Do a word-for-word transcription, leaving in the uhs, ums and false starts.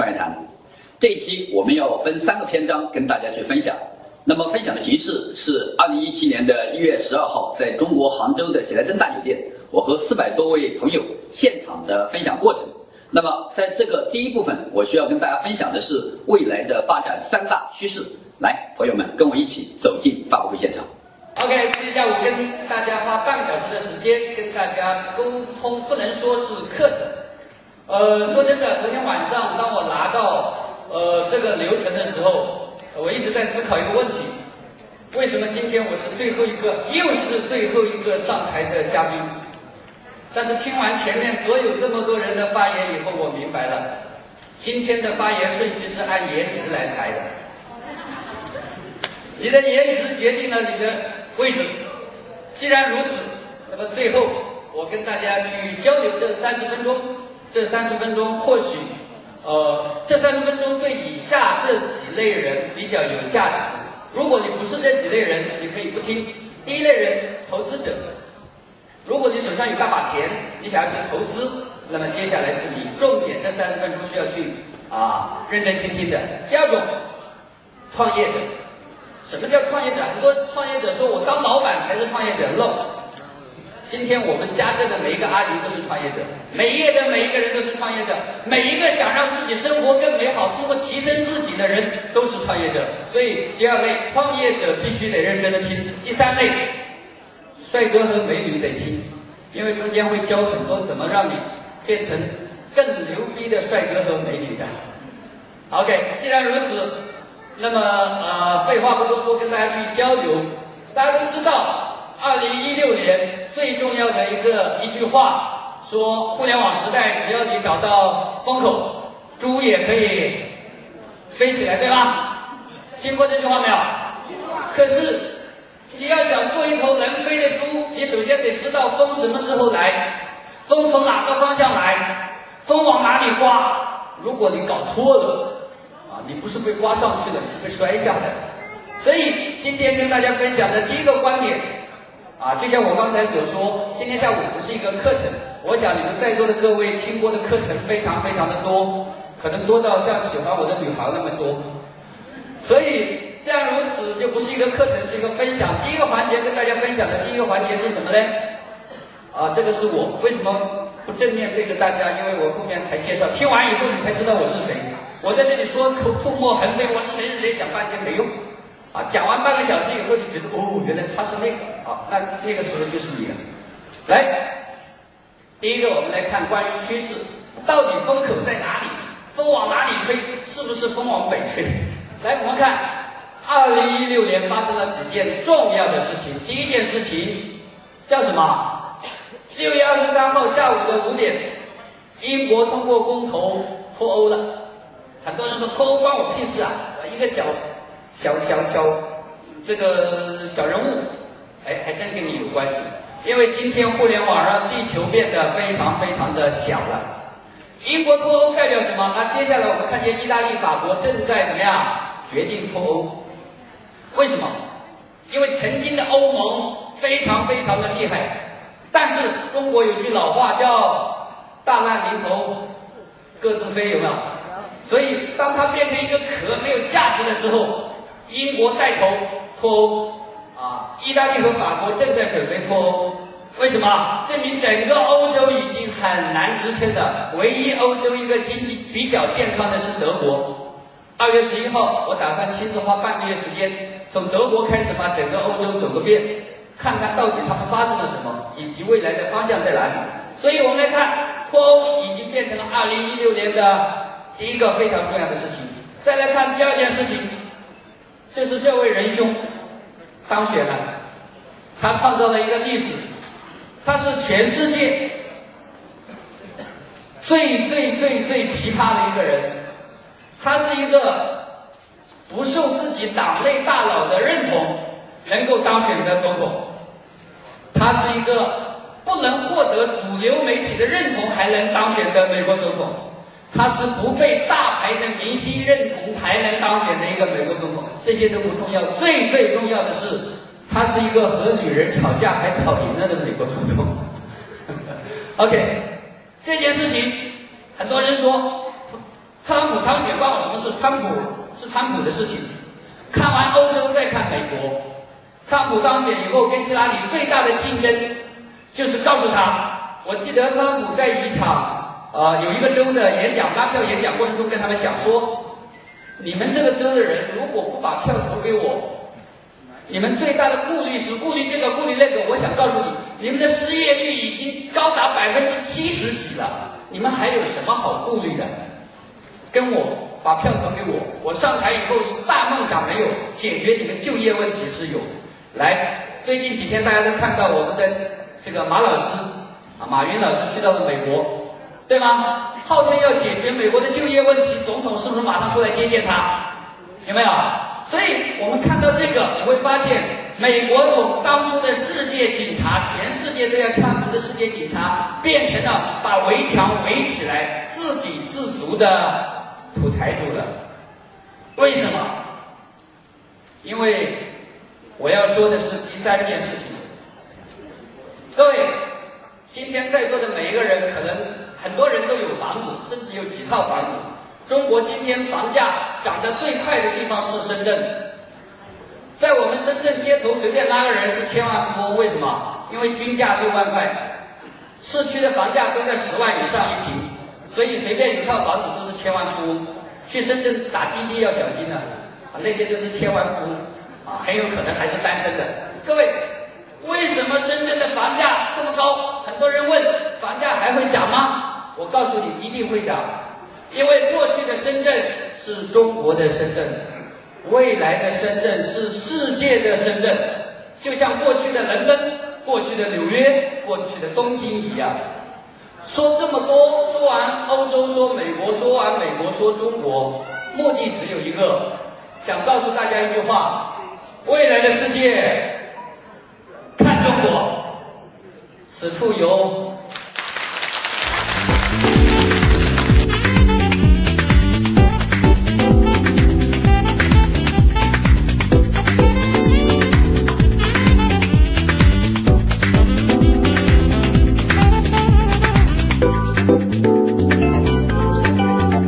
创业谈。这一期我们要分三个篇章跟大家去分享。那么分享的形式是二零一七年的一月十二号，在中国杭州的喜来登大酒店，我和四百多位朋友现场的分享过程。那么在这个第一部分，我需要跟大家分享的是未来的发展三大趋势。来，朋友们，跟我一起走进发布会现场。OK， 今天下午跟大家花半个小时的时间跟大家沟通，不能说是课程。呃，说真的，昨天晚上当我拿到呃这个流程的时候，我一直在思考一个问题：为什么今天我是最后一个，又是最后一个上台的嘉宾？但是听完前面所有这么多人的发言以后，我明白了，今天的发言顺序是按颜值来排的。你的颜值决定了你的位置。既然如此，那么最后我跟大家去交流这三十分钟，这三十分钟或许，呃，这三十分钟对以下这几类人比较有价值。如果你不是这几类人，你可以不听。第一类人，投资者。如果你手上有大把钱，你想要去投资，那么接下来是你重点这三十分钟需要去啊认真倾听的。第二种，创业者。什么叫创业者？很多创业者说我当老板才是创业者。漏，今天我们家这个每一个阿姨都是创业者，每一个每一个人都是创业者，每一个想让自己生活更美好，通过提升自己的人都是创业者。所以第二类创业者必须得认真的听。第三类，帅哥和美女得听，因为中间会教很多怎么让你变成更牛逼的帅哥和美女的。 OK， 既然如此，那么呃，废话不多说，跟大家去交流。大家都知道，二零一六年最重要的一个一句话，说互联网时代，只要你找到风口，猪也可以飞起来，对吧？听过这句话没有？可是你要想做一头能飞的猪，你首先得知道风什么时候来，风从哪个方向来，风往哪里刮。如果你搞错了，你不是被刮上去的，你是被摔下来的。所以今天跟大家分享的第一个观点，啊，就像我刚才所说，今天下午不是一个课程。我想你们在座的各位听过的课程非常非常的多，可能多到像喜欢我的女孩那么多。所以这样如此就不是一个课程，是一个分享。第一个环节跟大家分享的第一个环节是什么呢？啊，这个是我为什么不正面对着大家，因为我后面才介绍，听完以后你才知道我是谁。我在这里说口沫横飞，我是谁谁谁讲半天没用，啊，讲完半个小时以后，你觉得哦，原来他是那个，啊，那那个时候就是你了。来，第一个我们来看关于趋势，到底风口在哪里？风往哪里吹？是不是风往北吹？来，我们看，二零一六年发生了几件重要的事情。第一件事情叫什么？六月二十三号下午的五点，英国通过公投脱欧了。很多人说脱欧关我屁事啊！一个小小小小这个小人物，哎，还真跟你有关系。因为今天互联网让地球变得非常非常的小了。英国脱欧代表什么？那接下来我们看见意大利、法国正在怎么样决定脱欧？为什么？因为曾经的欧盟非常非常的厉害，但是中国有句老话叫“大难临头各自飞”，有没有？所以，当它变成一个壳没有价值的时候，英国带头脱欧，啊，意大利和法国正在准备脱欧。为什么？证明整个欧洲已经很难支撑的。唯一欧洲一个经济比较健康的是德国。二月十一号，我打算亲自花半个月时间，从德国开始把整个欧洲走个遍，看看到底他们发生了什么，以及未来的方向在哪里。所以我们来看，脱欧已经变成了二零一六年的第一个非常重要的事情。再来看第二件事情，就是这位仁兄当选了，他创造了一个历史，他是全世界最最最最奇葩的一个人。他是一个不受自己党内大佬的认同能够当选的总统，他是一个不能获得主流媒体的认同还能当选的美国总统，他是不被大牌的明星认同才能当选的一个美国总统。这些都不重要，最最重要的是，他是一个和女人吵架还吵赢了的美国总统。OK， 这件事情，很多人说，特朗普当是川普，是川普的事情。看完欧洲再看美国，川普当选以后跟希拉里最大的竞争就是告诉他，我记得特朗普在一场呃有一个州的演讲拉票演讲过程中跟他们讲说，你们这个州的人如果不把票投给我，你们最大的顾虑是顾虑这个顾虑那个，我想告诉你，你们的失业率已经高达百分之七十几了，你们还有什么好顾虑的？跟我把票投给我，我上台以后是大梦想没有，解决你们就业问题是有。来，最近几天大家都看到我们的这个马老师啊，马云老师去到了美国，对吗？号称要解决美国的就业问题，总统是不是马上出来接见他？有没有？所以我们看到这个，你会发现，美国从当初的世界警察，全世界都要看顾的世界警察，变成了把围墙围起来，自给自足的土财主了。为什么？因为我要说的是第三件事情。各位，今天在座的每一个人，可能很多人都有房子，甚至有几套房子。中国今天房价涨得最快的地方是深圳，在我们深圳街头随便拉个人是千万富翁，为什么？因为均价六万块，市区的房价都在十万以上一平。所以随便一套房子都是千万富翁，去深圳打滴滴要小心了，啊，那些都是千万富翁，啊，很有可能还是单身的。各位，为什么深圳的房价这么高？很多人问，房价还会涨吗？我告诉你，一定会涨，因为过去的深圳是中国的深圳，未来的深圳是世界的深圳，就像过去的伦敦、过去的纽约、过去的东京一样。说这么多，说完欧洲，说美国，说完美国，说中国，目的只有一个，想告诉大家一句话：未来的世界看中国。此处有